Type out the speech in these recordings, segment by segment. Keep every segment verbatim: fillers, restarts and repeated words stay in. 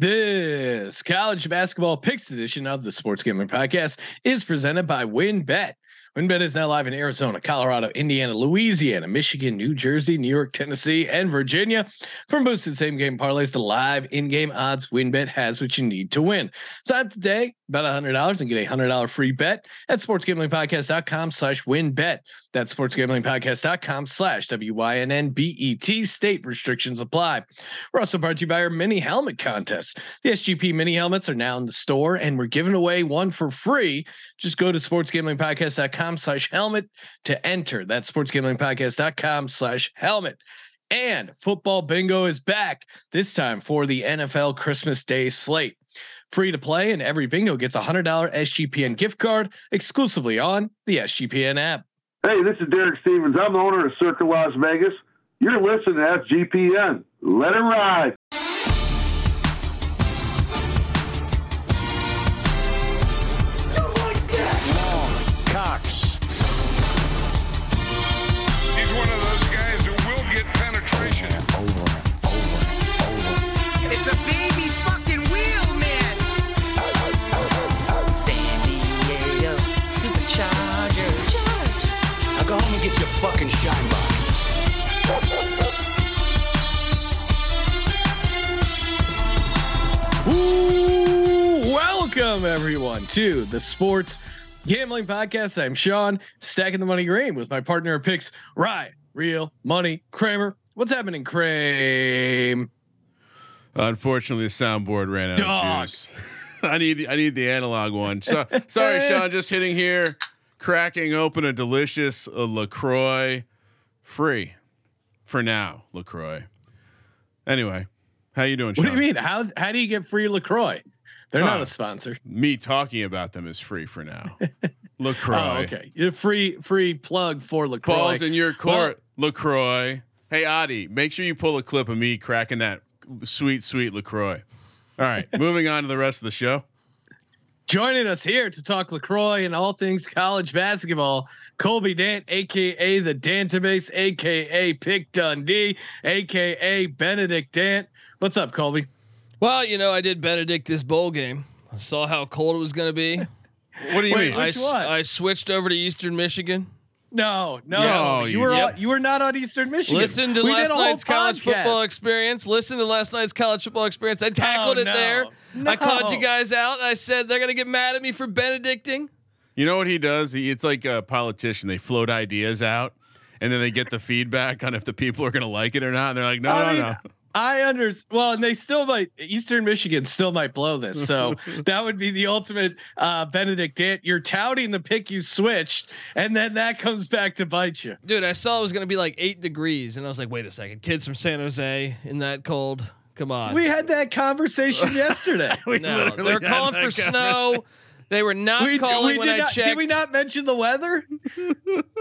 This college basketball picks edition of the Sports Gambling Podcast is presented by WynnBET. WynnBET is now live in Arizona, Colorado, Indiana, Louisiana, Michigan, New Jersey, New York, Tennessee, and Virginia. From boosted same game parlays to live in-game odds, WynnBET has what you need to win. Sign up today, bet one hundred dollars and get a one hundred dollars free bet at sportsgamblingpodcast.com slash WynnBET. That's sportsgamblingpodcast.com slash W Y N N B E T. State restrictions apply. We're also brought to you by our mini helmet contest. The S G P mini helmets are now in the store and we're giving away one for free. Just go to sportsgamblingpodcast.com slash helmet to enter. That's sportsgamblingpodcast.com slash helmet. And football bingo is back, this time for the N F L Christmas Day slate. Free to play, and every bingo gets a one hundred dollars S G P N gift card exclusively on the S G P N app. Hey, this is Derek Stevens. I'm the owner of Circa Las Vegas. You're listening to S G P N. Let it ride. Fucking shine box. Ooh, welcome everyone to the Sports Gambling Podcast. I'm Sean, stacking the money green with my partner picks, Ryan, Real Money Kramer. What's happening, Kramer? Unfortunately, the soundboard ran out Dog. of juice. I need I need the analog one. So sorry, Sean, just hitting here. Cracking open a delicious uh, LaCroix, free for now. LaCroix. Anyway, how you doing, Sean? What do you mean? How's how do you get free LaCroix? They're oh, not a sponsor. Me talking about them is free for now. LaCroix. Oh, okay. You're free free plug for LaCroix. Balls in your court, well, LaCroix. Hey, Adi, make sure you pull a clip of me cracking that sweet sweet LaCroix. All right, moving on to the rest of the show. Joining us here to talk LaCroix and all things college basketball, Colby Dant, a k a the Dantabase, a k a. Pick Dundee, a k a. Benedict Dant. What's up, Colby? Well, you know, I did Benedict this bowl game. I saw how cold it was going to be. What do you Wait, mean? I, s- I switched over to Eastern Michigan. No, no, yeah. you were yep. all, you were not on Eastern Michigan. Listen to we last night's podcast. college football experience. Listen to last night's college football experience. I tackled oh, it no. there. No. I called you guys out. I said they're gonna get mad at me for Benedicting. You know what he does? He, it's like a politician. They float ideas out, and then they get the feedback on if the people are gonna like it or not. And they're like, no, I no, mean, no. I understand. Well, and they still might. Eastern Michigan still might blow this. So that would be the ultimate uh, Benedict Dant. You're touting the pick you switched, and then that comes back to bite you, dude. I saw it was going to be like eight degrees, and I was like, wait a second, kids from San Jose in that cold. Come on, we had that conversation yesterday. we no, they're calling for snow. They were not we, calling we when I not, checked. Did we not mention the weather?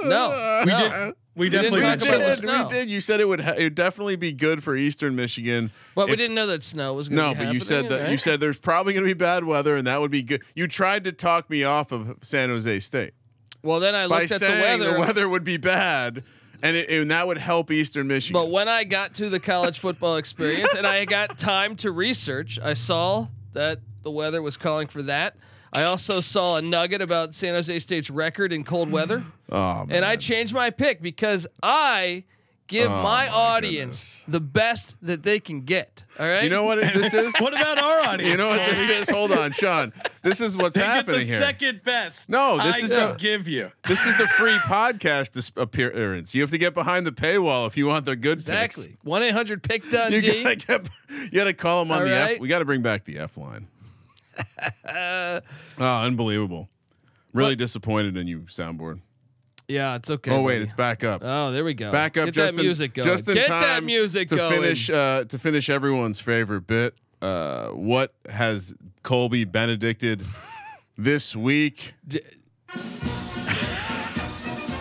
no, we no. did. We definitely we did. Talk about the snow. We did. You said it would. Ha- it would definitely be good for Eastern Michigan. Well, if, we didn't know that snow was going to no, be No, but you said that. Right? You said there's probably going to be bad weather, and that would be good. You tried to talk me off of San Jose State. Well, then I by looked at the weather. The weather would be bad, and it, and that would help Eastern Michigan. But when I got to the college football experience, and I got time to research, I saw that the weather was calling for that. I also saw a nugget about San Jose State's record in cold weather. Oh, man. And I changed my pick because I give oh, my, my audience goodness. the best that they can get. All right. You know what this is? What about our audience? You know what this is? Hold on, Sean. This is what's they happening get the here. Second best. No, this I is the give you. This is the free podcast appearance. You have to get behind the paywall if you want the good exactly. picks. One eight hundred pick Dundee. You gotta, get, you gotta call them on all the right. F. We gotta bring back the F line. oh, unbelievable! Really what? disappointed in you, soundboard. Yeah, it's okay. Oh wait, buddy. It's back up. Oh, there we go. Back up. Get just that in, music going. Just in Get time that music to going. finish uh, to finish everyone's favorite bit. Uh, what has Colby Benedicted this week? D-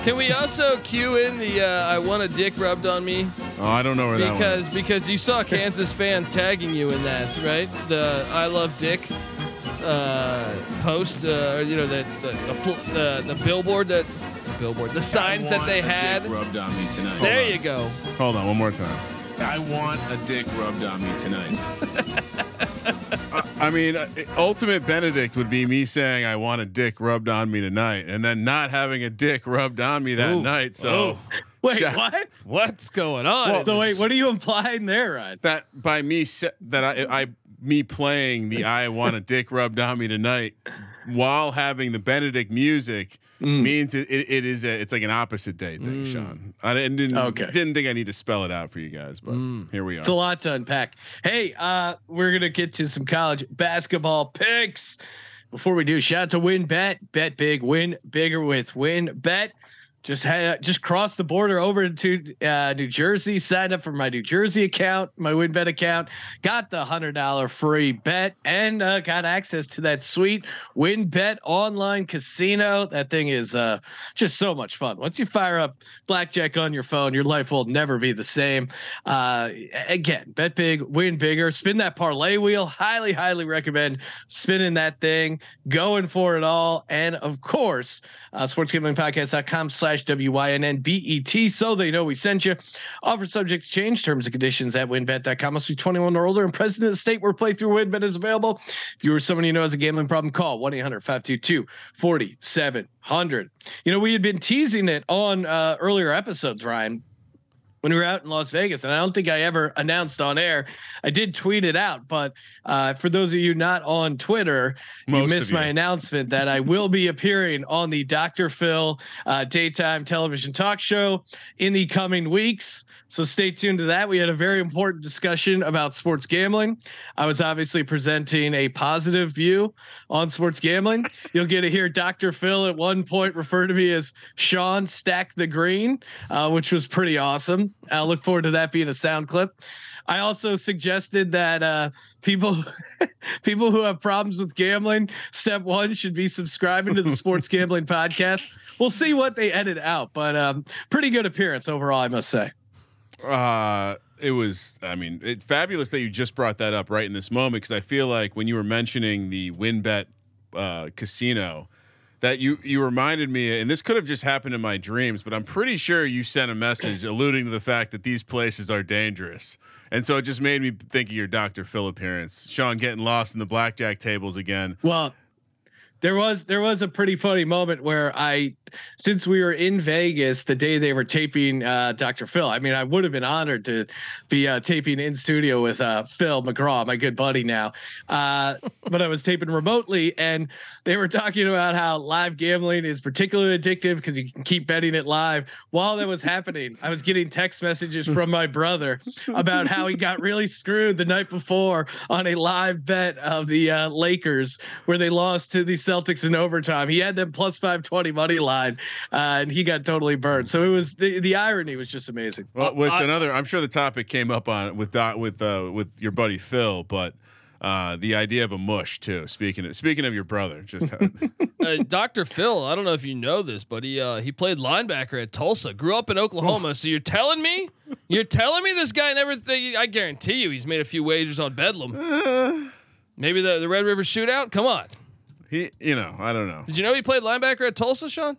Can we also cue in the uh, "I want a dick rubbed on me"? Oh, I don't know where that one is. Because because you saw Kansas fans tagging you in that, right? The "I love dick" uh, post, uh, or you know that the the, fl- the the billboard that billboard the signs that they had. Dick rubbed on me tonight. There you go. Hold on, one more time. I want a dick rubbed on me tonight. I mean, ultimate Benedict would be me saying I want a dick rubbed on me tonight, and then not having a dick rubbed on me that Ooh. night. So, oh. wait, sh- what? What's going on? Well, so, wait, what are you implying there, Rod? That by me se- that I, I me playing the I want a dick rubbed on me tonight while having the Benedict music mm. means it, it, it is a, it's like an opposite day thing, mm. Sean. I didn't didn't, okay. didn't think I need to spell it out for you guys, but mm. here we are. It's a lot to unpack. Hey, uh, we're gonna get to some college basketball picks. Before we do, shout out to WynnBET. Bet big, win bigger with WynnBET. Just had just crossed the border over to uh, New Jersey. Signed up for my New Jersey account, my WynnBET account. Got the hundred dollar free bet and uh, got access to that sweet WynnBET online casino. That thing is uh, just so much fun. Once you fire up blackjack on your phone, your life will never be the same. Uh, again, bet big, win bigger. Spin that parlay wheel. Highly, highly recommend spinning that thing, going for it all, and of course, uh, sports gambling podcast dot com slash W Y N N B E T, so they know we sent you. Offer subjects change, terms and conditions at WynnBET dot com. Must be twenty-one or older and president of the state where playthrough WynnBET is available. If you or someone you know has a gambling problem, call one eight hundred five two two four seven zero zero. You know, we had been teasing it on uh, earlier episodes, Ryan, when we were out in Las Vegas, and I don't think I ever announced on air. I did tweet it out, but uh, for those of you not on Twitter, Most you missed you. my announcement that I will be appearing on the Doctor Phil uh, daytime television talk show in the coming weeks. So stay tuned to that. We had a very important discussion about sports gambling. I was obviously presenting a positive view on sports gambling. You'll get to hear Doctor Phil at one point refer to me as Sean Stack the Green, uh, which was pretty awesome. I look forward to that being a sound clip. I also suggested that uh, people people who have problems with gambling, step one should be subscribing to the Sports Gambling Podcast. We'll see what they edit out, but um, pretty good appearance overall, I must say. Uh, it was, I mean, it's fabulous that you just brought that up right in this moment, because I feel like when you were mentioning the WynnBET uh, casino, that you you reminded me, and this could have just happened in my dreams, but I'm pretty sure you sent a message alluding to the fact that these places are dangerous, and so it just made me think of your Doctor Phil appearance, Sean getting lost in the blackjack tables again. Well, there was there was a pretty funny moment where I, since we were in Vegas the day they were taping uh, Doctor Phil, I mean, I would have been honored to be uh, taping in studio with uh, Phil McGraw, my good buddy now. Uh, but I was taping remotely, and they were talking about how live gambling is particularly addictive because you can keep betting it live. While that was happening, I was getting text messages from my brother about how he got really screwed the night before on a live bet of the uh, Lakers, where they lost to the Celtics in overtime. He had them plus five twenty money line, uh, and he got totally burned. So it was the, the irony was just amazing. Well, which I, another, I'm sure the topic came up on with Doc, with uh, with your buddy Phil, but uh, the idea of a mush too. Speaking of, speaking of your brother, just uh, Doctor Phil. I don't know if you know this, but he uh, he played linebacker at Tulsa. Grew up in Oklahoma. Oh. So you're telling me, you're telling me this guy never. Th- I guarantee you, he's made a few wagers on Bedlam. Uh, Maybe the the Red River Shootout. Come on. He, you know, I don't know. Did you know he played linebacker at Tulsa, Sean?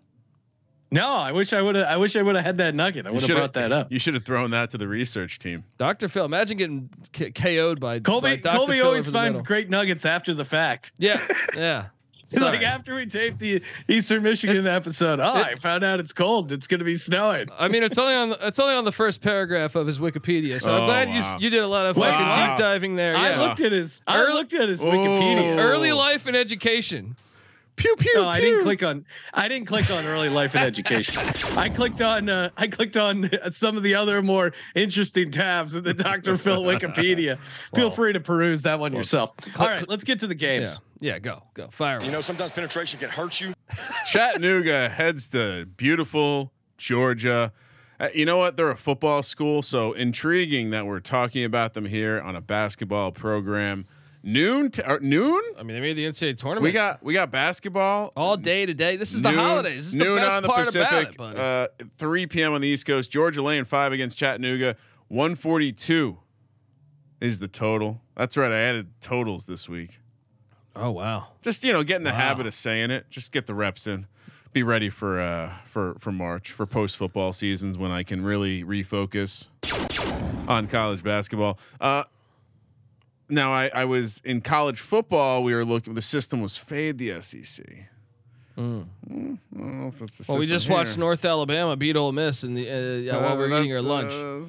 No, I wish I would have. I wish I would have had that nugget. I would have brought that up. You should have thrown that to the research team, Doctor Phil. Imagine getting k- K O'd by Colby. By Doctor Colby Phil always finds great nuggets after the fact. Yeah, yeah. It's like after we taped the Eastern Michigan it's, episode. Oh, it, I found out it's cold. It's going to be snowing. I mean, it's only on the, it's only on the first paragraph of his Wikipedia. So oh, I'm glad wow. you you did a lot of wow. fucking deep diving there. I yeah. looked at his Early, I looked at his Wikipedia. Oh. Early life and education. Pew pew. No, pew. I didn't click on. I didn't click on early life and education. I clicked on. Uh, I clicked on some of the other more interesting tabs in the Doctor Phil Wikipedia. Well, feel free to peruse that one well, yourself. All right, let's get to the games. Yeah, yeah go go fire. You know, sometimes penetration can hurt you. Chattanooga heads to beautiful Georgia. Uh, you know what? They're a football school, so intriguing that we're talking about them here on a basketball program. Noon, t- noon. I mean, they made the N C A A tournament. We got we got basketball all day today. This is noon, the holidays. This is noon the best on the part Pacific. About it, buddy. Uh, three p.m. on the East Coast. Georgia laying five against Chattanooga. one forty-two is the total. That's right. I added totals this week. Oh wow! Just you know, get in the wow. habit of saying it. Just get the reps in. Be ready for uh for for March, for post football seasons when I can really refocus on college basketball. Uh. now I, I was in college football. We were looking, the system was fade the S E C. Mm. Mm, I don't know if that's the well, we just here. watched North Alabama beat Ole Miss in the, uh, yeah, uh, while we were that, eating our lunch. Uh,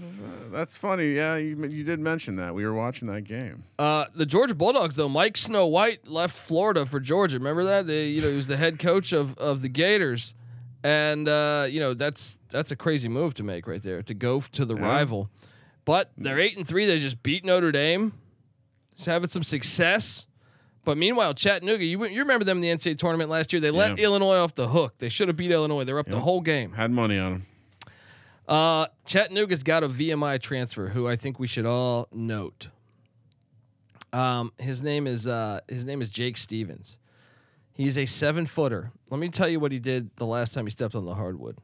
that's funny. Yeah, you, you did mention that. We were watching that game. Uh, the Georgia Bulldogs, though, Mike Snow White left Florida for Georgia. Remember that? They, you know, he was the head coach of of the Gators, and uh, you know that's that's a crazy move to make right there to go to the yeah. rival. But they're eight and three. They just beat Notre Dame. Just having some success. But meanwhile, Chattanooga, you you remember them in the N C A A tournament last year? They let yeah. Illinois off the hook. They should have beat Illinois. They're up yep. the whole game. Had money on them. Uh, Chattanooga's got a V M I transfer who I think we should all note. Um, his name is uh, his name is Jake Stevens. He's a seven footer. Let me tell you what he did the last time he stepped on the hardwood.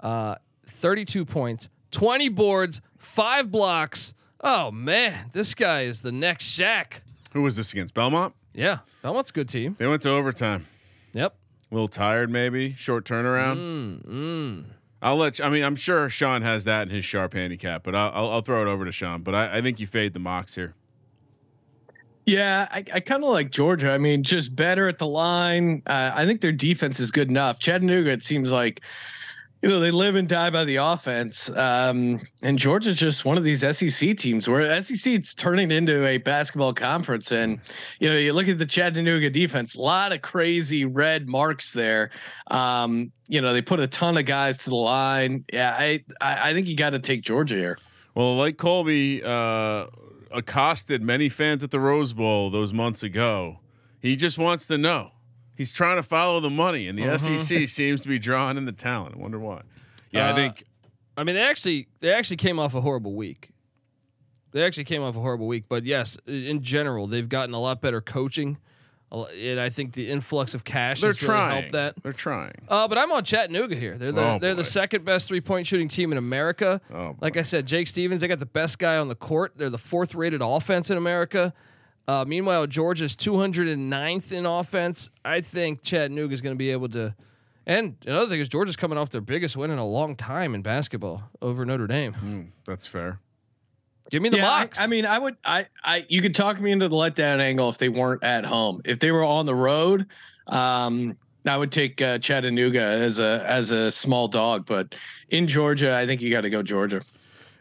Uh, thirty-two points, twenty boards, five blocks. Oh man, this guy is the next Shaq. Who was this against? Belmont? Yeah, Belmont's a good team. They went to overtime. Yep. A little tired, maybe. Short turnaround. Mm, mm. I'll let you. I mean, I'm sure Sean has that in his sharp handicap, but I'll, I'll, I'll throw it over to Sean. But I, I think you fade the mocks here. Yeah, I, I kind of like Georgia. I mean, just better at the line. Uh, I think their defense is good enough. Chattanooga, it seems like, you know, they live and die by the offense. Um, and Georgia's just one of these S E C teams where S E C is turning into a basketball conference. And, you know, you look at the Chattanooga defense, a lot of crazy red marks there. Um, you know, they put a ton of guys to the line. Yeah. I, I, I think you got to take Georgia here. Well, like Colby uh, accosted many fans at the Rose Bowl those months ago. He just wants to know. He's trying to follow the money, and the uh-huh. S E C seems to be drawing in the talent. I wonder why. Yeah, uh, I think. I mean, they actually they actually came off a horrible week. They actually came off a horrible week, but yes, in general, they've gotten a lot better coaching, and I think the influx of cash they're has trying. Really helped that. They're trying. Uh, but I'm on Chattanooga here. They're the, oh they're boy. the second best three point shooting team in America. Oh like boy. I said, Jake Stevens, they got the best guy on the court. They're the fourth rated offense in America. Uh, meanwhile, Georgia's two hundred ninth in offense. I think Chattanooga is going to be able to. And another thing is Georgia's coming off their biggest win in a long time in basketball over Notre Dame. Mm, that's fair. Give me the yeah, mocks. I, I mean, I would. I. I. You could talk me into the letdown angle if they weren't at home. If they were on the road, um, I would take uh, Chattanooga as a as a small dog. But in Georgia, I think you got to go Georgia.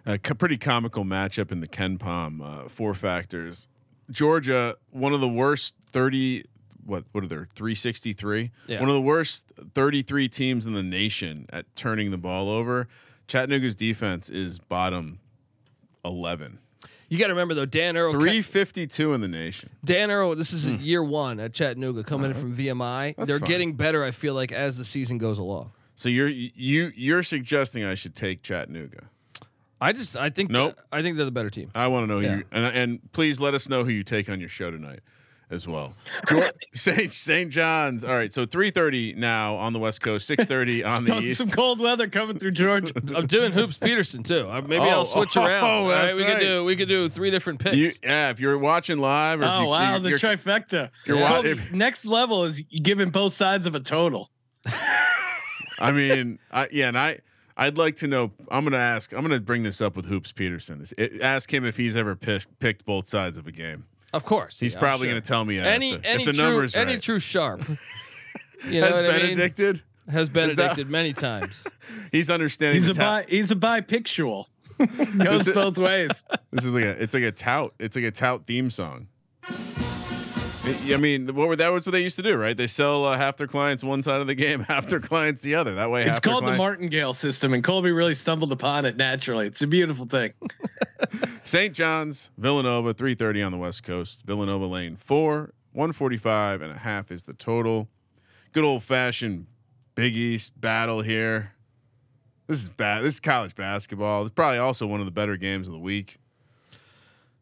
A co- pretty comical matchup in the Ken Pom uh, four factors. Georgia, one of the worst thirty what what are there three sixty-three yeah. one of the worst thirty-three teams in the nation at turning the ball over. Chattanooga's defense is bottom eleven. You got to remember though, Dan Earl three fifty-two in the nation. Dan Earl, this is mm. year one at Chattanooga coming right. in from V M I. That's They're fine. getting better, I feel like, as the season goes along. So you're you you're suggesting I should take Chattanooga. I just I think nope. th- I think they're the better team. I want to know yeah. you and, and please let us know who you take on your show tonight as well. Saint John's. All right, so three thirty now on the West Coast, six thirty on the east. Some cold weather coming through Georgia. I'm doing Hoops Peterson too. I, maybe oh, I'll switch oh, around. Oh, that's right, we right. could do we could do three different picks. You, yeah, if you're watching live. Or oh if you, wow, the trifecta. You're yeah. watching. Next level is giving both sides of a total. I mean, I, yeah, and I. I'd like to know. I'm going to ask. I'm going to bring this up with Hoops Peterson. It, ask him if he's ever picked, picked both sides of a game. Of course, he's yeah, probably sure. going to tell me any if the, any if the true numbers any right. true sharp. You know has been I mean? addicted. Has been is addicted that, many times. He's understanding. He's a bi, he's a bipixual. Goes is, both ways. This is like a. It's like a tout. It's like a tout theme song. I mean, what were that was what they used to do, right? They sell uh, half their clients one side of the game, half their clients the other. That way, it's half called their the Martingale system, and Colby really stumbled upon it naturally. It's a beautiful thing. Saint John's, Villanova, three thirty on the West Coast. Villanova lane four, one forty five and a half is the total. Good old fashioned Big East battle here. This is bad. This is college basketball. It's probably also one of the better games of the week.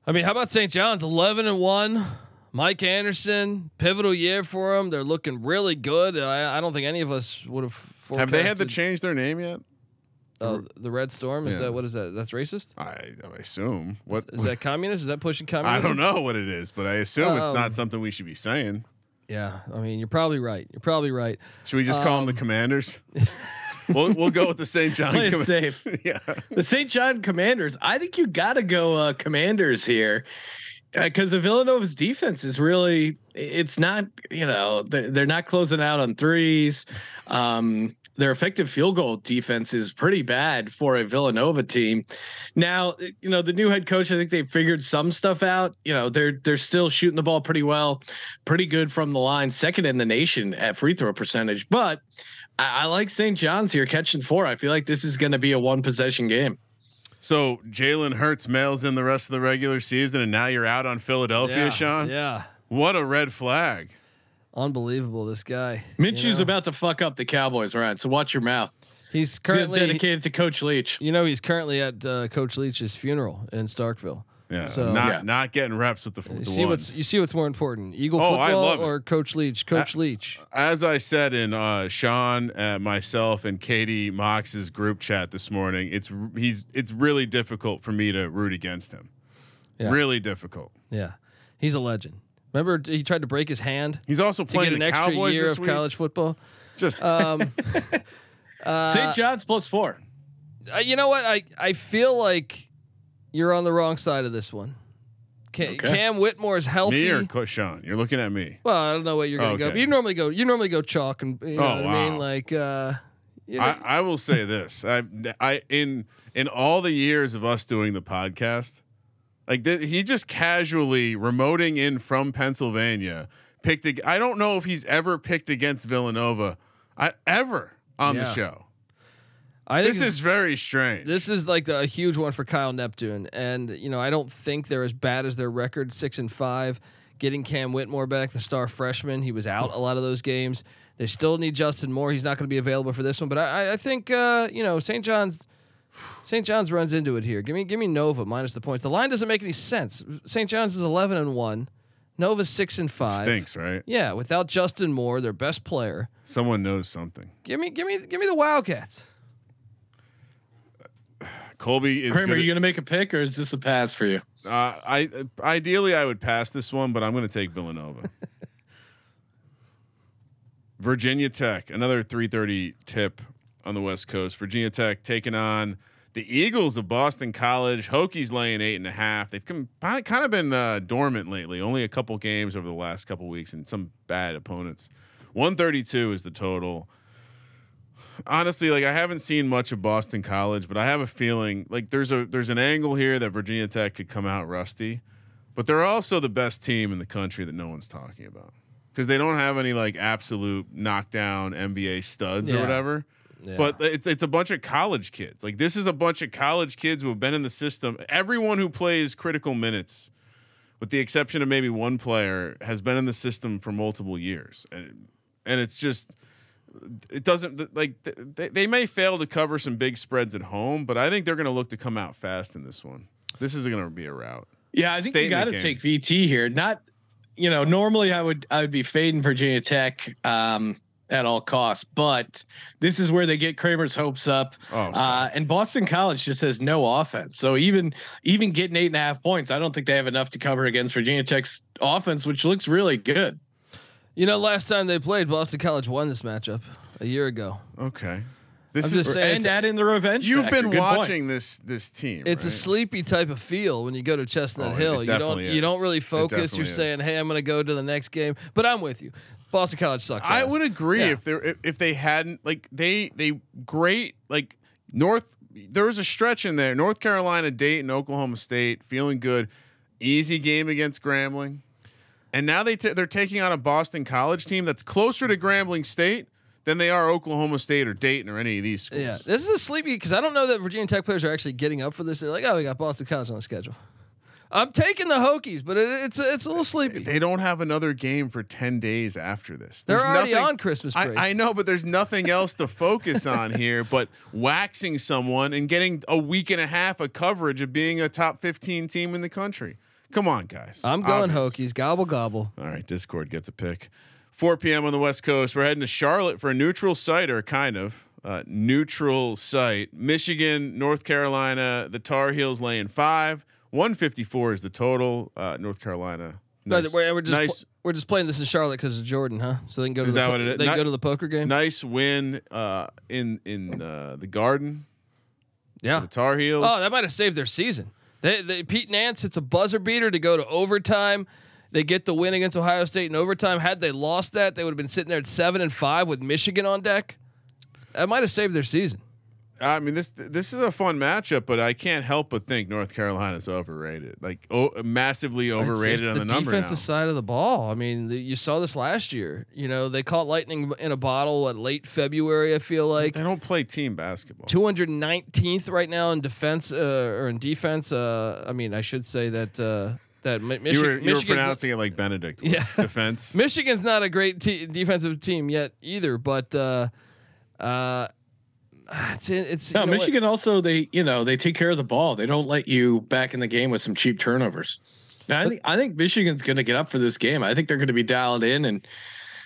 I mean, how about Saint John's, eleven and one? Mike Anderson, pivotal year for him. They're looking really good. I, I don't think any of us would have forecasted. Have they had to change their name yet? Uh, the Red Storm is yeah. that? What is that? That's racist. I, I assume. What is that? Communist? Is that pushing communism? I don't know what it is, but I assume um, it's not something we should be saying. Yeah, I mean, you're probably right. You're probably right. Should we just um, call them the Commanders? We'll we'll go with the Saint John. Play it Com- safe. Yeah, the Saint John Commanders. I think you got to go uh, Commanders here. Because the Villanova's defense is really, it's not, you know, they're, they're not closing out on threes. Um, their effective field goal defense is pretty bad for a Villanova team. Now, you know, the new head coach, I think they figured some stuff out. You know, they're, they're still shooting the ball pretty well, pretty good from the line, second in the nation at free throw percentage. But I, I like Saint John's here catching four. I feel like this is going to be a one possession game. So Jalen Hurts mails in the rest of the regular season, and now you're out on Philadelphia, yeah, Sean. Yeah, what a red flag! Unbelievable, this guy. Minshew's you know. about to fuck up the Cowboys, right? So watch your mouth. He's currently he's dedicated to Coach Leach. You know, he's currently at uh, Coach Leach's funeral in Starkville. Yeah, so not yeah. not getting reps with the. You the see ones. what's you see what's more important, Eagle oh, football or it. Coach Leach? Coach I, Leach. As I said in uh, Sean, uh, myself, and Katie Mox's group chat this morning, it's he's it's really difficult for me to root against him. Yeah. Really difficult. Yeah, he's a legend. Remember, he tried to break his hand. He's also playing to get an the extra Cowboys year this of week? College football. Just um, uh, Saint John's plus four. Uh, you know what? I I feel like. You're on the wrong side of this one. Cam, okay. Cam Whitmore's healthy. Me or Sean? You're looking at me. Well, I don't know what you're going to oh, okay. go. But you normally go. You normally go chalk and. You know oh what wow. I mean, like. Uh, you know. I, I will say this. I, I in in all the years of us doing the podcast, like th- he just casually remoting in from Pennsylvania picked. Ag- I don't know if he's ever picked against Villanova, I, ever on yeah. the show. I think this is very strange. This is like a huge one for Kyle Neptune, and you know I don't think they're as bad as their record, six and five. Getting Cam Whitmore back, the star freshman, he was out a lot of those games. They still need Justin Moore. He's not going to be available for this one, but I, I think uh, you know Saint John's, Saint John's runs into it here. Give me, give me Nova minus the points. The line doesn't make any sense. Saint John's is eleven and one. Nova's six and five. It stinks, right? Yeah, without Justin Moore, their best player. Someone knows something. Give me, give me, give me the Wildcats. Colby is. Kramer, are you going to make a pick, or is this a pass for you? Uh, I uh, ideally I would pass this one, but I'm going to take Villanova. Virginia Tech, another three thirty tip on the West Coast. Virginia Tech taking on the Eagles of Boston College. Hokies laying eight and a half. They've come, kind of been uh, dormant lately. Only a couple games over the last couple weeks, and some bad opponents. one thirty-two is the total. Honestly, like I haven't seen much of Boston College, but I have a feeling like there's a there's an angle here that Virginia Tech could come out rusty, but they're also the best team in the country that no one's talking about because they don't have any like absolute knockdown N B A studs yeah. or whatever. Yeah. But it's it's a bunch of college kids. Like this is a bunch of college kids who have been in the system. Everyone who plays critical minutes, with the exception of maybe one player, has been in the system for multiple years, and and it's just. It doesn't like they, they may fail to cover some big spreads at home, but I think they're going to look to come out fast in this one. This is going to be a rout. Yeah. I think State you got to take V T here. Not, you know, normally I would, I would be fading Virginia Tech um, at all costs, but this is where they get Kramer's hopes up. Oh, uh, and Boston College just has no offense. So even, even getting eight and a half points, I don't think they have enough to cover against Virginia Tech's offense, which looks really good. You know, last time they played, Boston College won this matchup a year ago. Okay, this I'm is just saying, and add in the revenge. You've factor. been Good watching point. this this team. It's right? a sleepy type of feel when you go to Chestnut oh, Hill. You don't is. you don't really focus. You're is. saying, "Hey, I'm going to go to the next game." But I'm with you. Boston College sucks. I ass. would agree yeah. if they if, if they hadn't like they they great like North. There was a stretch in there. North Carolina, Dayton, Oklahoma State, feeling good. Easy game against Grambling. And now they t- they're taking on a Boston College team that's closer to Grambling State than they are Oklahoma State or Dayton or any of these schools. Yeah, this is a sleepy because I don't know that Virginia Tech players are actually getting up for this. They're like, oh, we got Boston College on the schedule. I'm taking the Hokies, but it, it's it's a little sleepy. They don't have another game for ten days after this. There's they're already nothing, on Christmas break. I, I know, but there's nothing else to focus on here but waxing someone and getting a week and a half of coverage of being a top fifteen team in the country. Come on, guys. I'm going Obvious. Hokies. Gobble, gobble. All right. Discord gets a pick. four p.m. on the West Coast. We're heading to Charlotte for a neutral site, or kind of uh, neutral site. Michigan, North Carolina, the Tar Heels laying five. one fifty-four is the total. Uh, North Carolina. Nice. We're, we're, just nice. pl- we're just playing this in Charlotte because of Jordan, huh? So they can go to, the, po- they can go to the poker game. Nice win uh, in, in uh, the Garden. Yeah. The Tar Heels. Oh, that might have saved their season. They, they, Pete Nance, it's a buzzer beater to go to overtime. They get the win against Ohio State in overtime. Had they lost that, they would have been sitting there at seven and five with Michigan on deck. That might have saved their season. I mean, this this is a fun matchup, but I can't help but think North Carolina's overrated, like oh, massively overrated it's, it's on the, the number. Defensive now. Side of the ball. I mean, the, you saw this last year. You know, they caught lightning in a bottle at late February. I feel like they don't play team basketball. two hundred nineteenth right now in defense uh, or in defense. Uh, I mean, I should say that. Uh, That Mi- Michi- you were, you were pronouncing it like Benedict. Yeah. Defense. Michigan's not a great te- defensive team yet either, but uh, uh, it's it's no, Michigan. What? Also, they you know they take care of the ball. They don't let you back in the game with some cheap turnovers. Now, I think I think Michigan's going to get up for this game. I think they're going to be dialed in, and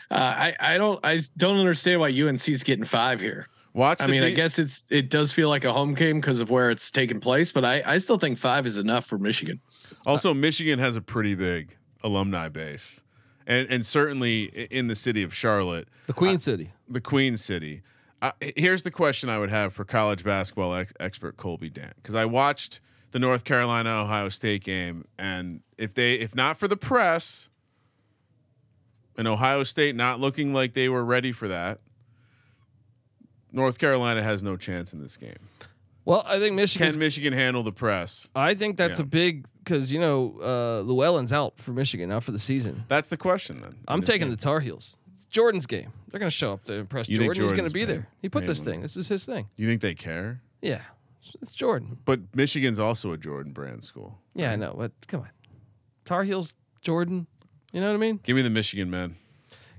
uh, I I don't I don't understand why U N C's getting five here. Watch. I mean, de- I guess it's it does feel like a home game because of where it's taking place, but I I still think five is enough for Michigan. Also, Michigan has a pretty big alumni base, and and certainly in the city of Charlotte, the Queen uh, City, the Queen City. Uh, here's the question I would have for college basketball ex- expert Colby Dant, because I watched the North Carolina Ohio State game, and if they if not for the press, and Ohio State not looking like they were ready for that, North Carolina has no chance in this game. Well, I think Michigan can Michigan handle the press. I think that's yeah. a big. Because you know uh, Llewellyn's out for Michigan now for the season. That's the question. Then I'm taking game. the Tar Heels. It's Jordan's game. They're going to show up to impress you Jordan. He's going to be there. He put this thing. This is his thing. You think they care? Yeah, it's, it's Jordan. But Michigan's also a Jordan brand school. Yeah, right? I know. But come on, Tar Heels, Jordan. You know what I mean? Give me the Michigan men.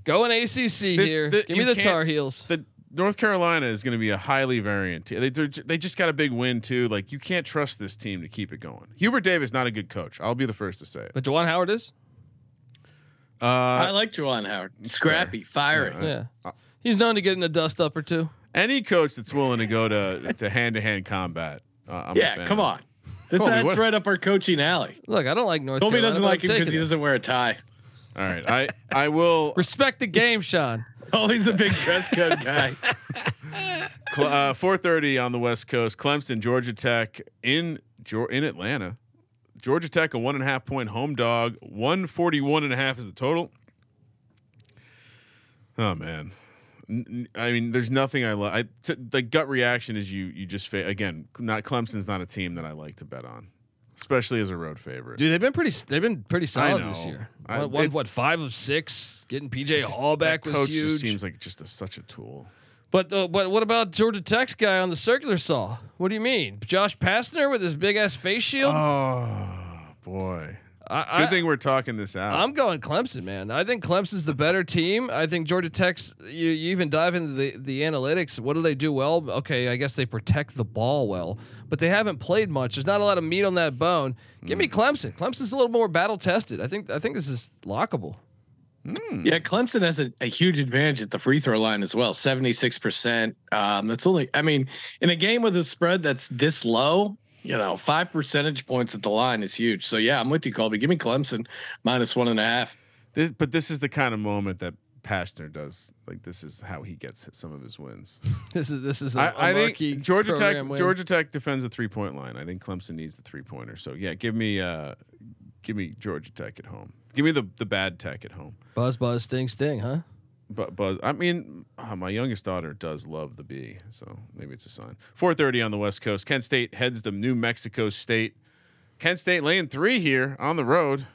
Go in A C C this, here. The, Give me the Tar Heels. The North Carolina is going to be a highly variant team. They they just got a big win too. Like you can't trust this team to keep it going. Hubert Davis not a good coach. I'll be the first to say it. But Juwan Howard is. Uh, I like Juwan Howard. Scrappy, fire yeah, it. Yeah, I, he's known to get in a dust up or two. Any coach that's willing to go to to hand to hand combat. Uh, I'm yeah, come on. This, Colby, that's what? Right up our coaching alley. Look, I don't like North Colby Carolina. Doesn't like him because he doesn't wear a tie. All right, I I will respect the game, Sean. Oh, he's a big dress code guy. uh, Four thirty on the West Coast. Clemson, Georgia Tech in in Atlanta. Georgia Tech a one and a half point home dog. One forty one and a half is the total. Oh man, N- I mean, there's nothing I like. T- the gut reaction is you you just fa- again. Not Clemson's not a team that I like to bet on, especially as a road favorite. Dude, they've been pretty. They've been pretty solid this year. I, what, what, it, what five of six? Getting P J Hall back was huge. Just seems like just a, such a tool. But uh, but what about Georgia Tech's guy on the circular saw? What do you mean, Josh Pastner with his big ass face shield? Oh boy! I, Good I, thing we're talking this out. I'm going Clemson, man. I think Clemson's the better team. I think Georgia Tech's. You, you even dive into the the analytics. What do they do well? Okay, I guess they protect the ball well, but they haven't played much. There's not a lot of meat on that bone. Give me Clemson. Clemson's a little more battle tested. I think I think this is lockable. Mm. Yeah, Clemson has a, a huge advantage at the free throw line as well. seventy-six percent. Um, that's only. I mean, in a game with a spread that's this low, you know, five percentage points at the line is huge. So yeah, I'm with you, Colby. Give me Clemson minus one and a half. This, but this is the kind of moment that Pastner does. Like this is how he gets some of his wins. This is this is. A, I, a I think Georgia Tech. Win. Georgia Tech defends the three point line. I think Clemson needs the three pointer. So yeah, give me uh, give me Georgia Tech at home. Give me the the bad Tech at home. Buzz buzz sting sting, huh? But but I mean, uh, my youngest daughter does love the bee, so maybe it's a sign. four thirty on the West Coast. Kent State heads to New Mexico State. Kent State laying three here on the road.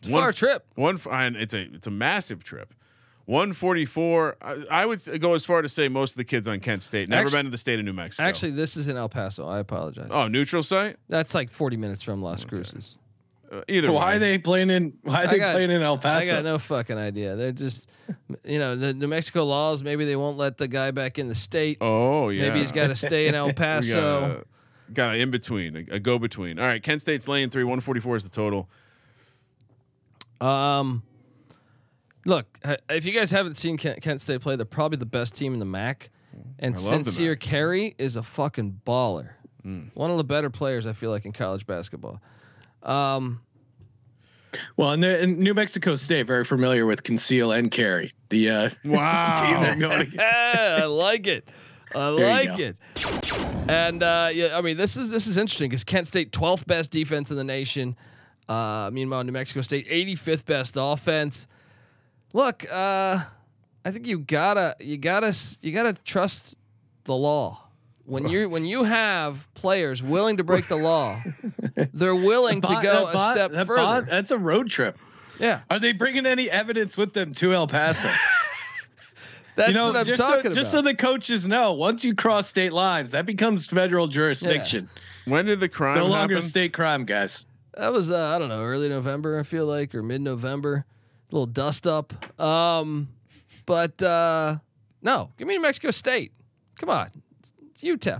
It's a one, far trip. One and it's a it's a massive trip. one forty-four. I, I would go as far to say most of the kids on Kent State never actually, been to the state of New Mexico. Actually, this is in El Paso. I apologize. Oh, neutral site. That's like forty minutes from Las okay. Cruces. Uh, either why way. Are they playing in why are I they got, playing in El Paso? I got no fucking idea. They're just, you know, the New Mexico laws. Maybe they won't let the guy back in the state. Oh yeah. Maybe he's got to stay in El Paso. Got an in between, a, a go between. All right, Kent State's laying three. one forty-four is the total. Um, look, if you guys haven't seen Kent, Kent State play, they're probably the best team in the Mac, and Sincere Carey is a fucking baller. Mm. One of the better players I feel like in college basketball. Um, well, and, and New Mexico State very familiar with conceal and carry. The uh, wow, team they're going to I like it. I like it. And uh, yeah, I mean, this is this is interesting because Kent State, twelfth best defense in the nation. Uh, meanwhile, New Mexico State, eighty-fifth best offense. Look, uh, I think you gotta you gotta you gotta trust the law. When you when you have players willing to break the law, they're willing bot, to go a bot, step that further. Bot, that's a road trip. Yeah. Are they bringing any evidence with them to El Paso? That's you know, what I'm talking so, about. Just so the coaches know, once you cross state lines, that becomes federal jurisdiction. Yeah. When did the crime no longer happen? State crime, guys? That was uh, I don't know, early November, I feel like, or mid November. A little dust up. Um, but uh, no, give me New Mexico State. Come on, it's U T E P,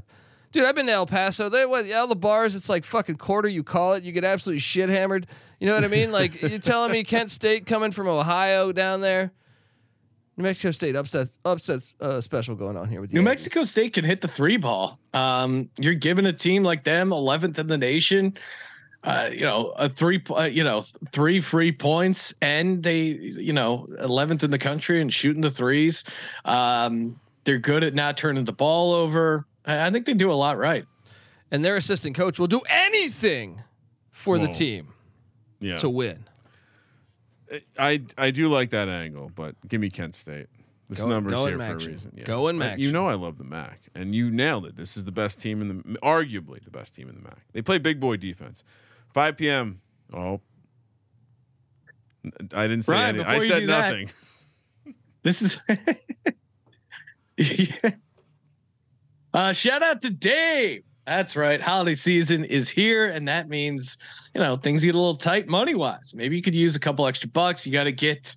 dude. I've been to El Paso. They went all the bars. It's like fucking quarter. You call it, you get absolutely shit hammered. You know what I mean? Like you're telling me Kent State coming from Ohio down there. New Mexico State upsets upsets uh, special going on here with you. New Aggies. Mexico State can hit the three ball. Um, you're giving a team like them eleventh in the nation, uh, you know, a three, uh, you know, three free points, and they, you know, eleventh in the country and shooting the threes. Um, they're good at not turning the ball over. I, I think they do a lot right. And their assistant coach will do anything for Whoa. the team, yeah. to win. I I do like that angle, but give me Kent State. This number is here for a reason. Yeah. Go in Mac. You know I love the Mac, and you nailed it. This is the best team in the, arguably the best team in the Mac. They play big boy defense. five p m Oh, I didn't say Brian, anything. I said nothing. That, this is. yeah. uh, shout out to Dave. That's right. Holiday season is here, and that means, you know, things get a little tight money wise. Maybe you could use a couple extra bucks. You got to get,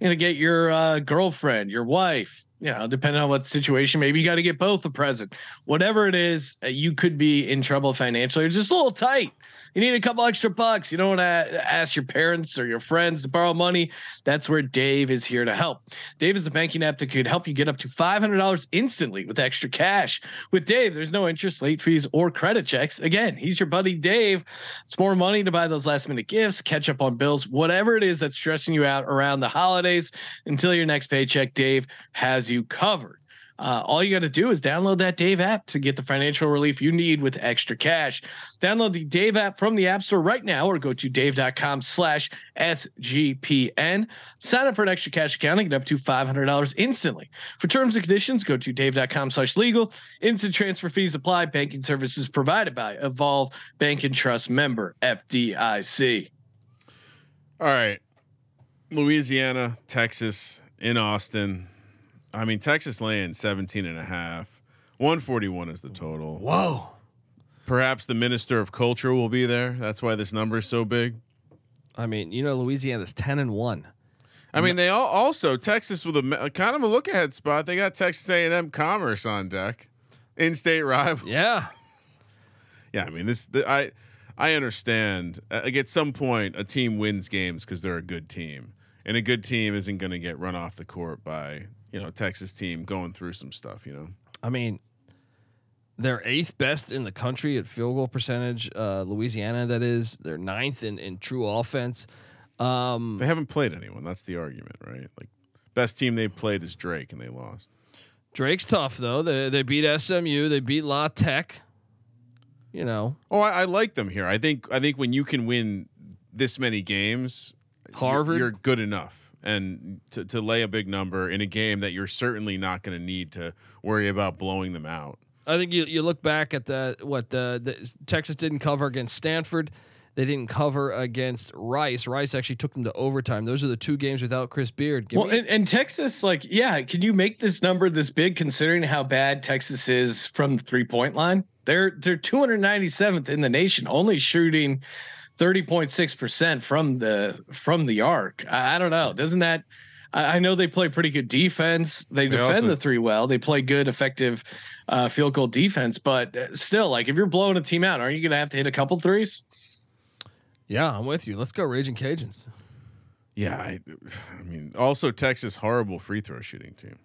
you know, get your uh, girlfriend, your wife, you know, depending on what situation. Maybe you got to get both a present. Whatever it is, uh, you could be in trouble financially. You're just a little tight. You need a couple extra bucks. You don't want to ask your parents or your friends to borrow money. That's where Dave is here to help. Dave is the banking app that could help you get up to five hundred dollars instantly with extra cash. With Dave, there's no interest, late fees, or credit checks. Again, he's your buddy Dave. It's more money to buy those last minute gifts, catch up on bills, whatever it is that's stressing you out around the holidays until your next paycheck. Dave has you covered. Uh, all you got to do is download that Dave app to get the financial relief you need with extra cash. Download the Dave app from the App Store right now, or go to dave dot com slash S G P N. Sign up for an extra cash account and get up to five hundred dollars instantly. For terms and conditions, go to dave dot com slash legal. Instant transfer fees apply. Banking services provided by Evolve Bank and Trust, member F D I C. All right. Louisiana, Texas, in Austin. I mean, Texas laying seventeen and a half, one forty-one is the total. Whoa. Perhaps the minister of culture will be there. That's why this number is so big. I mean, you know, Louisiana's ten and one. I mean, they all also Texas with a, a kind of a look ahead spot. They got Texas A and M Commerce on deck, in-state rival. Yeah. yeah. I mean, this, the, I, I understand uh, like at some point a team wins games cause they're a good team, and a good team isn't going to get run off the court by, you know, Texas team going through some stuff, you know. I mean, they're eighth best in the country at field goal percentage. Uh, Louisiana, that is. They're ninth in, in true offense. Um, they haven't played anyone. That's the argument, right? Like, best team they played is Drake, and they lost. Drake's tough, though. They they beat S M U. They beat La Tech. You know. Oh, I, I like them here. I think I think when you can win this many games, Harvard, you're, you're good enough. And to, to lay a big number in a game that you're certainly not going to need to worry about blowing them out. I think you you look back at the what the, the Texas didn't cover against Stanford, they didn't cover against Rice. Rice actually took them to overtime. Those are the two games without Chris Beard. Give well, and, and Texas, like, yeah, can you make this number this big considering how bad Texas is from the three point line? They're they're two hundred ninety-seventh in the nation, only shooting thirty point six percent from the from the arc. I, I don't know. Doesn't that? I, I know they play pretty good defense. They, they defend also, the three well. They play good, effective uh, field goal defense. But still, like if you're blowing a team out, aren't you going to have to hit a couple threes? Yeah, I'm with you. Let's go, Raging Cajuns. Yeah, I, I mean, also Texas horrible free throw shooting team.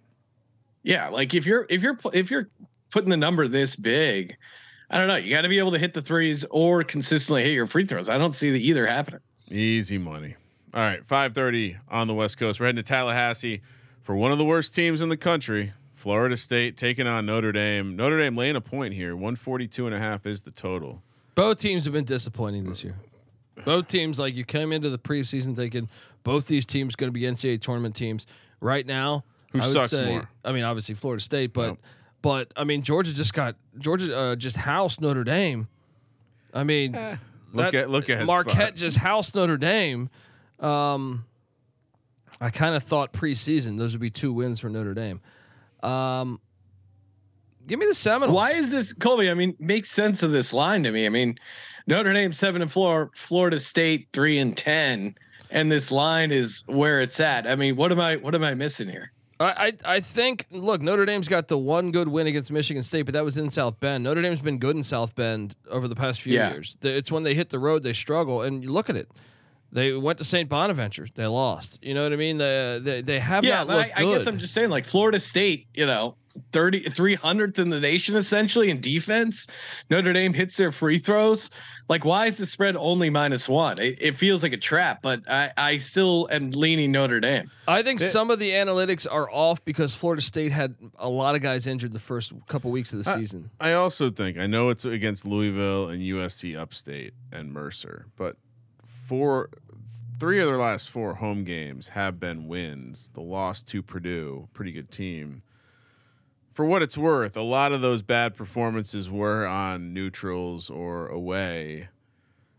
Yeah, like if you're if you're if you're putting the number this big, I don't know. You got to be able to hit the threes or consistently hit your free throws. I don't see the either happening. Easy money. All right, five thirty on the West Coast. We're heading to Tallahassee for one of the worst teams in the country, Florida State taking on Notre Dame. Notre Dame laying a point here. one forty-two and a half is the total. Both teams have been disappointing this year. Both teams, like, you came into the preseason thinking both these teams going to be N C A A tournament teams. Right now, who I would sucks say, more? I mean, obviously Florida State, but yep. but I mean Georgia just got Georgia uh, just housed Notre Dame. I mean, eh, look at look at Marquette spot. Just housed Notre Dame. Um, I kind of thought preseason those would be two wins for Notre Dame. Um, give me the Seminoles. Why is this, Colby? I mean, make sense of this line to me. I mean, Notre Dame seven and four, Florida State three and ten, and this line is where it's at. I mean, what am I what am I missing here? I I, I think look, Notre Dame's got the one good win against Michigan State, but that was in South Bend. Notre Dame's been good in South Bend over the past few yeah. years. It's when they hit the road they struggle, and you look at it. They went to Saint Bonaventure. They lost. You know what I mean? The, they they have yeah, not looked I, good. I guess I'm just saying, like, Florida State, you know, thirty, three hundredth in the nation essentially in defense. Notre Dame hits their free throws. Like, why is the spread only minus one? It, it feels like a trap, but I, I still am leaning Notre Dame. I think it, some of the analytics are off because Florida State had a lot of guys injured the first couple weeks of the I, season. I also think, I know it's against Louisville and U S C Upstate and Mercer, but four, three of their last four home games have been wins. The loss to Purdue, pretty good team. For what it's worth, a lot of those bad performances were on neutrals or away.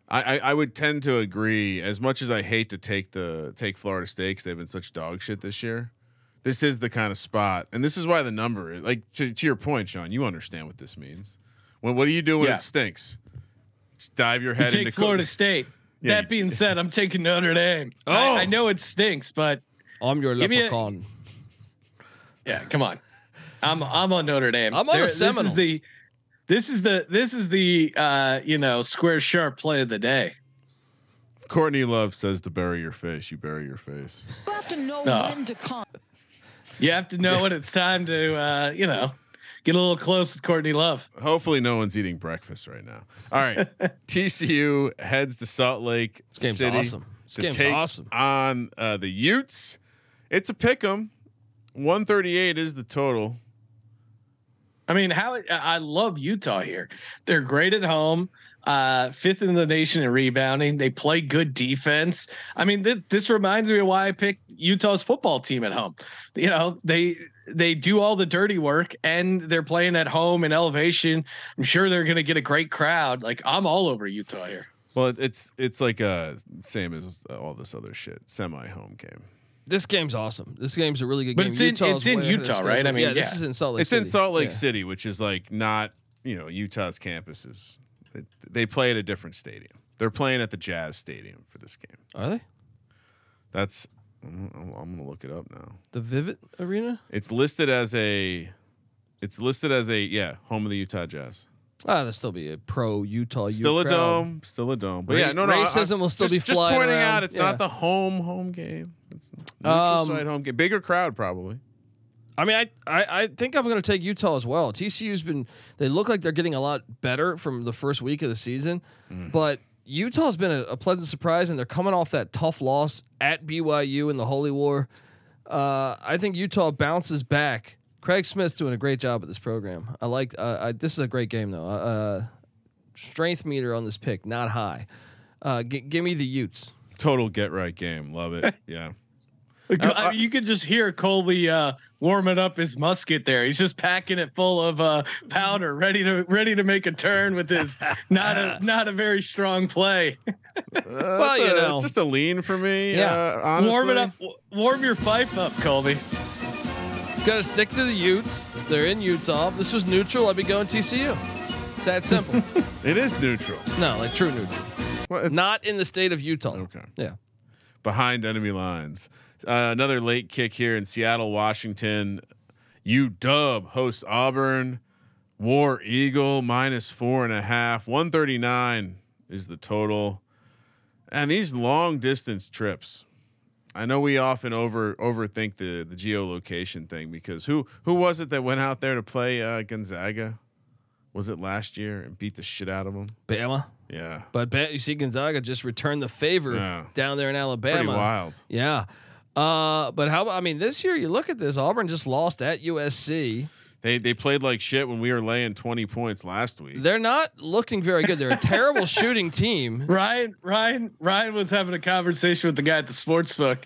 I, I, I would tend to agree. As much as I hate to take the take Florida State because they've been such dog shit this year, this is the kind of spot, and this is why the number is like to, to your point, Sean. You understand what this means. When what do you do when yeah. it stinks? Just dive your head you take into Florida Coach. State. Yeah. That being said, I'm taking Notre Dame. Oh, I, I know it stinks, but I'm your leprechaun. A, yeah, come on. I'm I'm on Notre Dame. I'm on there, the Seminoles. This is the this is the this is the uh, you know, square sharp play of the day. Courtney Love says to bury your face. You bury your face. You have to know oh. when to come. You have to know yeah. when it's time to uh, you know. Get a little close with Courtney Love. Hopefully no one's eating breakfast right now. All right. T C U heads to Salt Lake this game's City awesome. This to game's take awesome. on uh, the Utes. It's a pick 'em. one thirty-eight is the total. I mean, how I love Utah here. They're great at home. Uh, fifth in the nation in rebounding. They play good defense. I mean, th- this reminds me of why I picked Utah's football team at home. You know, they, they do all the dirty work and they're playing at home in elevation. I'm sure they're going to get a great crowd. Like, I'm all over Utah here. Well, it's, it's like uh same as all this other shit. Semi home game. This game's awesome. This game's a really good but game. It's in, Utah's it's in Utah, right? I mean, yeah, yeah, this is in Salt Lake it's City. It's in Salt Lake yeah. City, which is like not, you know, Utah's campuses. They, they play at a different stadium. They're playing at the Jazz Stadium for this game. Are they? That's, I'm, I'm going to look it up now. The Vivid Arena? It's listed as a, it's listed as a, yeah, home of the Utah Jazz. Ah, there'll still be a pro Utah. Still a crowd. dome, still a dome. But Ra- yeah, no, no. Racism I, I, will still just, be flying. Just pointing around. out, it's yeah. not the home home game. It's neutral um, site home game. Bigger crowd probably. I mean, I I, I think I'm going to take Utah as well. T C U's been. They look like they're getting a lot better from the first week of the season, mm. but Utah's been a, a pleasant surprise, and they're coming off that tough loss at B Y U in the Holy War. Uh, I think Utah bounces back. Craig Smith's doing a great job at this program. I like uh, I, this is a great game though. Uh, strength meter on this pick not high. Uh, g- give me the Utes. Total get right game. Love it. Yeah. I, I, you could just hear Colby uh, warming up his musket there. He's just packing it full of uh, powder, ready to ready to make a turn with his not a not a very strong play. uh, well, you a, know, it's just a lean for me. Yeah. Uh, warm it up. Warm your fife up, Colby. Got to stick to the Utes. They're in Utah. If this was neutral, I'd be going T C U. It's that simple. It is neutral. No, like true neutral. Well, not in the state of Utah. Okay. Yeah. Behind enemy lines. Uh, another late kick here in Seattle, Washington. U W hosts Auburn. War Eagle minus four and a half. one thirty-nine is the total. And these long distance trips. I know we often over overthink the the geolocation thing because who who was it that went out there to play uh, Gonzaga? Was it last year and beat the shit out of them? Bama. Yeah. But you see Gonzaga just returned the favor yeah. down there in Alabama. Pretty wild. Yeah. Uh, but how, I mean, this year you look at this, Auburn just lost at U S C. They, they played like shit when we were laying twenty points last week. They're not looking very good. They're a terrible shooting team. Ryan, Ryan, Ryan was having a conversation with the guy at the sports book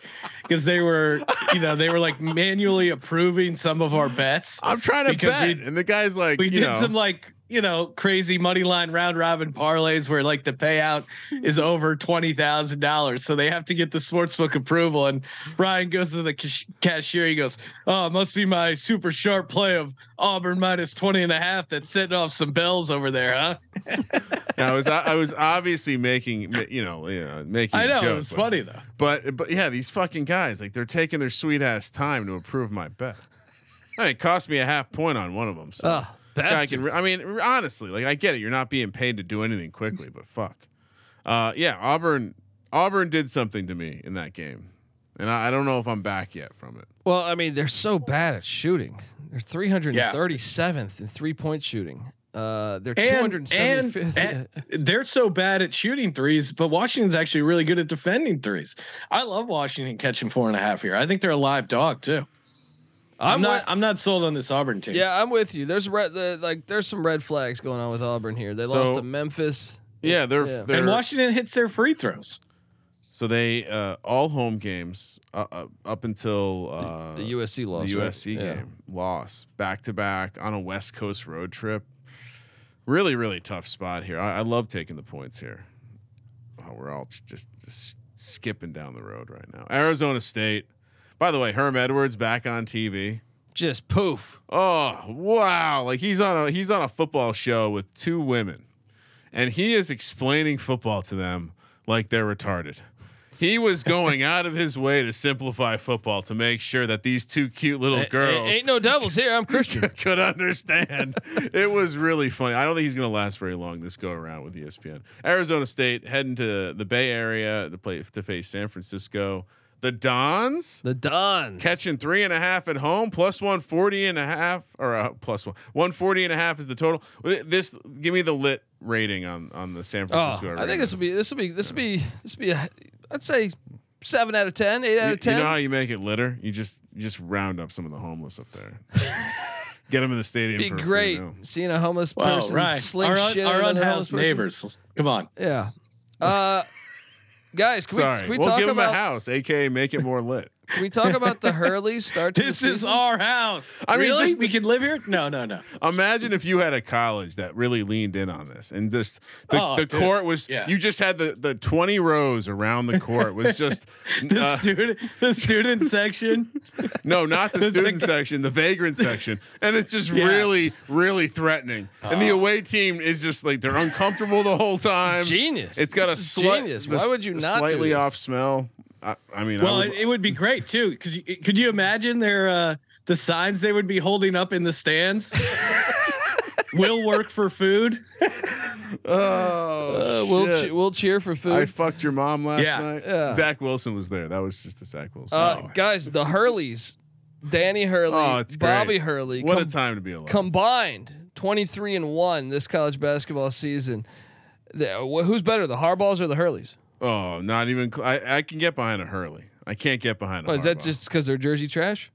because they were, you know, they were like manually approving some of our bets. I'm trying to bet. We, and the guy's like, we you did know. some like, you know, crazy money line round robin parlays where like the payout is over twenty thousand dollars. So they have to get the sportsbook approval. And Ryan goes to the cash- cashier. He goes, "Oh, it must be my super sharp play of Auburn minus twenty and a half. That's setting off some bells over there, huh?" I was, I was obviously making, you know, you know making I know, jokes, it was but, funny though, but, but yeah, these fucking guys, like they're taking their sweet ass time to approve my bet. I mean, it cost me a half point on one of them. So. Uh. I, can, I mean, honestly, like I get it. You're not being paid to do anything quickly, but fuck. Uh, yeah. Auburn, Auburn did something to me in that game. And I, I don't know if I'm back yet from it. Well, I mean, they're so bad at shooting. They're three hundred thirty-seventh in three point shooting. Uh, they're two hundred seventy-fifth. And, and they're so bad at shooting threes, but Washington's actually really good at defending threes. I love Washington catching four and a half here. I think they're a live dog too. I'm, I'm not. With, I'm not sold on this Auburn team. Yeah, I'm with you. There's red, the, like there's some red flags going on with Auburn here. They so, lost to Memphis. Yeah, they're, yeah. they're and Washington hits their free throws. So they uh, all home games uh, uh, up until uh, the, the U S C loss. The U S C right? game yeah. loss back to back on a West Coast road trip. Really, really tough spot here. I, I love taking the points here. Oh, we're all just, just skipping down the road right now. Arizona State. By the way, Herm Edwards back on T V. Just poof. Oh, wow. Like he's on a he's on a football show with two women. And he is explaining football to them like they're retarded. He was going out of his way to simplify football to make sure that these two cute little a- girls a- ain't no devils here. I'm Christian. Could understand. It was really funny. I don't think he's going to last very long this go around with E S P N. Arizona State heading to the Bay Area to play to face San Francisco. The Dons, the Dons catching three and a half at home, plus one forty and a half or uh, plus one, one forty and a half is the total. This give me the lit rating on, on the San Francisco. Oh, I think this will be, this will be, this will be, this will be, a, I'd say seven out of ten, eight you, out of ten. You know how you make it litter? You just, you just round up some of the homeless up there. Get them in the stadium. It'd be for great. A seeing a homeless wow, person. Right. Sling our un, shit our unhoused neighbors. Person. Come on. Yeah. Uh, Guys, can Sorry. we, can we we'll talk give them about a house, A K A make it more lit. Can we talk about the Hurleys start? To this the is our house. I really? mean, just, we can live here. No, no, no. Imagine if you had a college that really leaned in on this and just the, oh, the court was, yeah. you just had the, the twenty rows around the court was just the uh, student, the student section. No, not the student section, the vagrant section. And it's just yeah. really, really threatening. Oh. And the away team is just like, they're uncomfortable the whole time. Genius. It's got this a sli- genius. Why would you not slightly do this? Off smell? I, I mean, well, I would, it would be great too. Cause you, could you imagine their, uh, the signs they would be holding up in the stands will work for food. Oh, uh, we'll, che- we'll cheer for food. I fucked your mom last yeah. night. Yeah. Zach Wilson was there. That was just a Zach Wilson. Uh, oh. Guys, the Hurleys, Danny Hurley, oh, Bobby great. Hurley. What com- a time to be alive. Combined twenty-three and one this college basketball season. The, wh- who's better? The Harbaughs or the Hurleys? Oh, not even. Cl- I, I can get behind a Hurley. I can't get behind. A oh, is that just because they're jersey trash?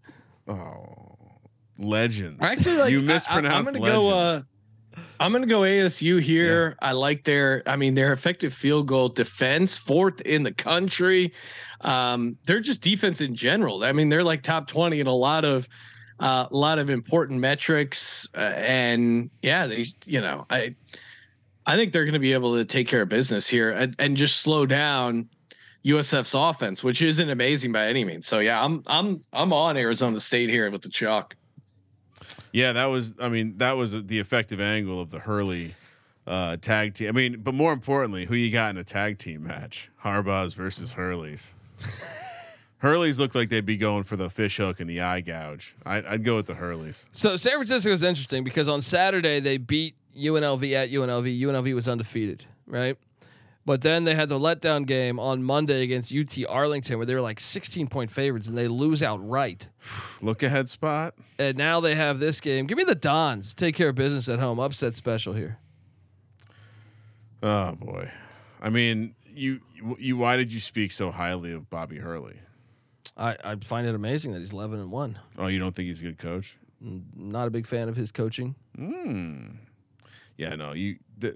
Oh, legends. Actually, like, you mispronounced. I, I'm gonna legend. go. Uh, I'm gonna go A S U here. Yeah. I like their. I mean, their effective field goal defense, fourth in the country. Um, they're just defense in general. I mean, they're like top twenty in a lot of, a uh, lot of important metrics. Uh, and yeah, they. You know, I. I think they're going to be able to take care of business here and, and just slow down U S F's offense, which isn't amazing by any means. So yeah, I'm I'm I'm on Arizona State here with the chalk. Yeah, that was I mean that was the effective angle of the Hurley uh, tag team. I mean, but more importantly, who you got in a tag team match? Harbaugh's versus Hurley's. Hurley's look like they'd be going for the fish hook and the eye gouge. I, I'd go with the Hurleys. So San Francisco is interesting because on Saturday they beat U N L V at U N L V. U N L V was undefeated, right? But then they had the letdown game on Monday against U T Arlington, where they were like sixteen point favorites, and they lose outright. Look ahead spot. And now they have this game. Give me the Dons. Take care of business at home. Upset special here. Oh boy, I mean, you you. Why did you speak so highly of Bobby Hurley? I, I find it amazing that he's eleven and one. Oh, you don't think he's a good coach? Not a big fan of his coaching. Mm. Yeah, no. You, th-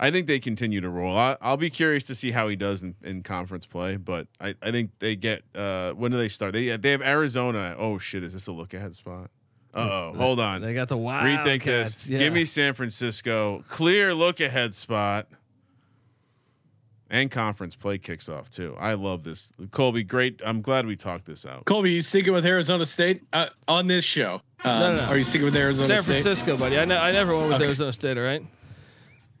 I think they continue to roll. I, I'll be curious to see how he does in, in conference play, but I, I think they get. Uh, when do they start? They they have Arizona. Oh shit! Is this a look ahead spot? Uh oh, hold on. They got the wild. Rethink cats. This. Yeah. Give me San Francisco. Clear look ahead spot. And conference play kicks off too. I love this, Colby. Great. I'm glad we talked this out. Colby, you sticking with Arizona State uh, on this show? Um, no, no, no. Are you sticking with Arizona State? San Francisco, State? buddy. I, ne- I never went with okay. Arizona State. All right.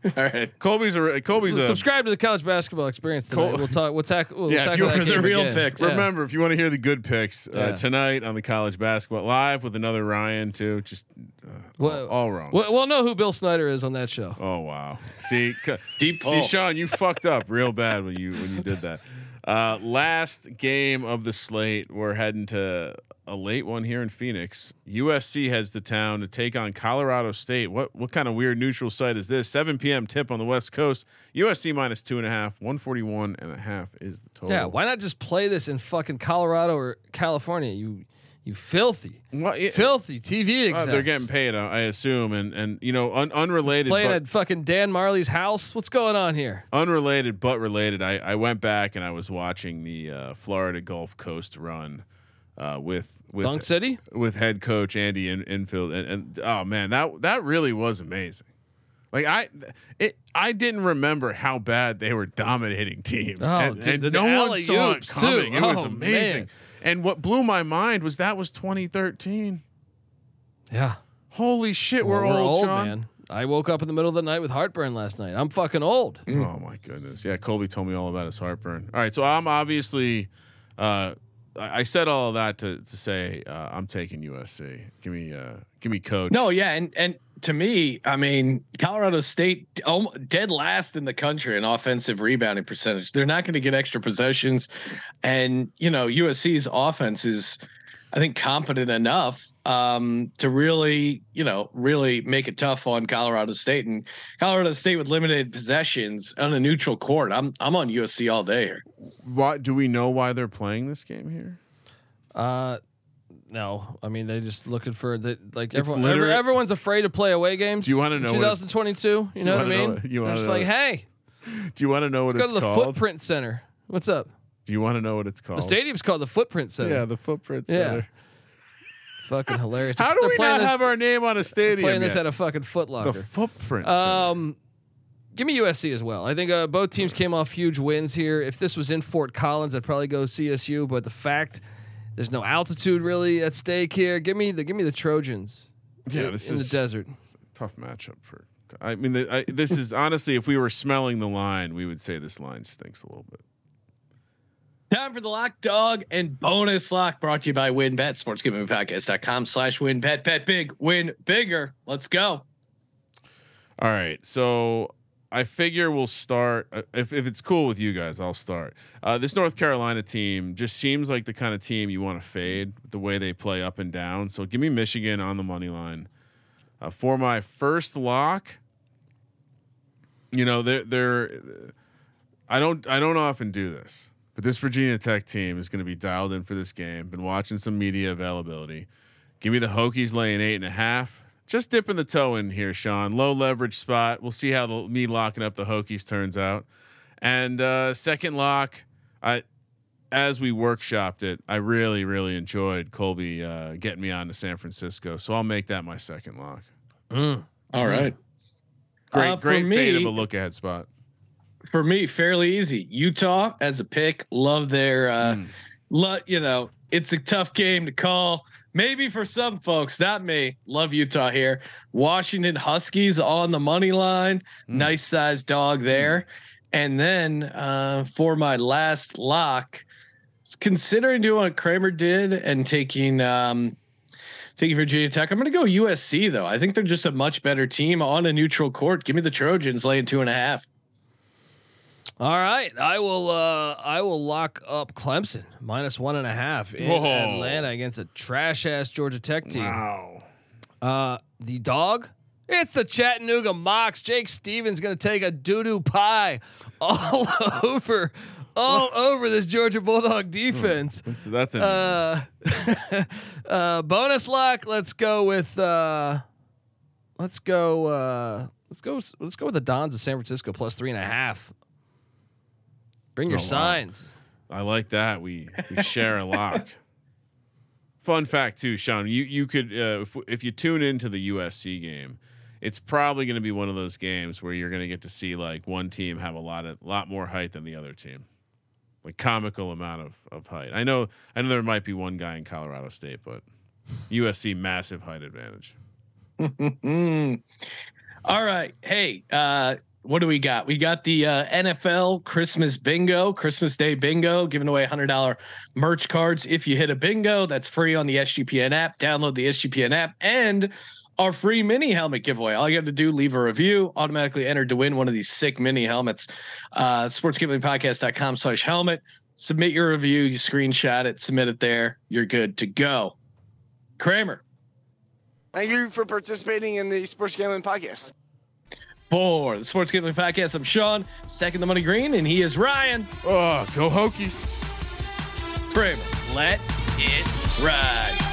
All right. Colby's a Colby's a subscribe to the college basketball experience. Col- we'll talk. We'll tackle. We'll yeah, tackle if you want the real again. picks. Yeah. Remember, if you want to hear the good picks uh, yeah. tonight on the college basketball live with another Ryan too, just uh, well, all, all wrong. Well, we'll know who Bill Snyder is on that show. Oh wow. See, deep. See, oh. Sean, you fucked up real bad when you when you did that. Uh, last game of the slate. We're heading to a late one here in Phoenix. U S C heads to town to take on Colorado State. What what kind of weird neutral site is this? seven p.m. tip on the West Coast. U S C minus two and a half. one forty-one and a half is the total. Yeah, why not just play this in fucking Colorado or California? You you filthy, well, it, filthy T V execs. Uh, they're getting paid, uh, I assume, and and you know, un, unrelated. Playing at fucking Dan Marley's house. What's going on here? Unrelated but related. I I went back and I was watching the uh, Florida Gulf Coast run. Uh, with with Dunk City with head coach Andy in, Infield and, and oh man that that really was amazing. Like I it I didn't remember how bad they were dominating teams oh, and, dude, and no one saw it coming. Too. It oh, was amazing. Man. And what blew my mind was that was twenty thirteen. Yeah. Holy shit, well, we're, we're old, old Sean. Man. I woke up in the middle of the night with heartburn last night. I'm fucking old. Mm. Oh my goodness. Yeah, Colby told me all about his heartburn. All right, so I'm obviously uh I said all of that to to say uh, I'm taking U S C. Give me, uh, give me coach. No, yeah, and and to me, I mean, Colorado State dead last in the country in offensive rebounding percentage. They're not going to get extra possessions, and you know U S C's offense is, I think, competent enough um, to really, you know, really make it tough on Colorado State. And Colorado State with limited possessions on a neutral court. I'm I'm on U S C all day here. Why do we know why they're playing this game here? Uh, no, I mean they just looking for the like everyone. Every, everyone's afraid to play away games. Do you want to know? twenty twenty-two. You know what I mean? You want just like, hey. Do you want to know what it's called? Let's go to the Footprint Center. What's up? Do you want to know what it's called? The stadium's called the Footprint Center. Yeah, the Footprint Center. Yeah. Fucking hilarious. How do we not this, have our name on a stadium? Playing yet. This at a fucking Foot Locker. The Footprint um, Center. Give me U S C as well. I think uh, both teams came off huge wins here. If this was in Fort Collins, I'd probably go C S U. But the fact there's no altitude really at stake here. Give me the give me the Trojans. Yeah, in, this in is the desert. A tough matchup for. I mean, the, I, this is honestly, if we were smelling the line, we would say this line stinks a little bit. Time for the Lock Dog and Bonus Lock, brought to you by WynnBET, sportsgamblingpodcast.com slash WynnBET. Bet big, win bigger. Let's go. All right. So I figure we'll start, uh, if, if it's cool with you guys, I'll start. Uh, this North Carolina team just seems like the kind of team you want to fade with the way they play up and down. So give me Michigan on the money line. Uh, for my first lock, you know, they're, they're, I don't, I don't often do this. But this Virginia Tech team is going to be dialed in for this game. Been watching some media availability. Give me the Hokies laying eight and a half. Just dipping the toe in here, Sean. Low leverage spot. We'll see how the, me locking up the Hokies turns out. And uh, second lock, I as we workshopped it, I really, really enjoyed Colby uh, getting me on to San Francisco. So I'll make that my second lock. Mm. All right. Mm. Great, uh, great me- fade of a look ahead spot. For me, fairly easy. Utah as a pick, love their, uh, mm. lo- you know, it's a tough game to call. Maybe for some folks, not me. Love Utah here. Washington Huskies on the money line, mm. nice size dog there. And then uh, for my last lock, considering doing what Kramer did and taking um, taking Virginia Tech, I'm going to go U S C though. I think they're just a much better team on a neutral court. Give me the Trojans laying two and a half. All right, I will. Uh, I will lock up Clemson minus one and a half in Whoa. Atlanta against a trash ass Georgia Tech team. Wow. Uh, the dog. It's the Chattanooga Mocs. Jake Stevens gonna take a doo doo pie all over all over this Georgia Bulldog defense. That's, that's uh, uh, bonus lock. Let's go with uh, let's go uh, let's go let's go with the Dons of San Francisco plus three and a half. Bring your oh, signs. Wow. I like that. We we share a lock. Fun fact too, Sean. You you could uh, if if you tune into the U S C game, it's probably going to be one of those games where you're going to get to see like one team have a lot of lot more height than the other team, like comical amount of of height. I know, I know there might be one guy in Colorado State, but U S C massive height advantage. All right, hey, uh, what do we got? We got the uh, N F L Christmas bingo, Christmas Day bingo, giving away one hundred dollars merch cards if you hit a bingo. That's free on the S G P N app. Download the S G P N app and our free mini helmet giveaway. All you have to do, leave a review, automatically entered to win one of these sick mini helmets. Uh, sportsgamblingpodcast.com slash helmet. Submit your review. You screenshot it, submit it there. You're good to go. Kramer, thank you for participating in the Sports Gambling Podcast. For the Sports Gambling Podcast, I'm Sean, stacking the money green, and he is Ryan. Oh, go Hokies. Kramer, let it ride.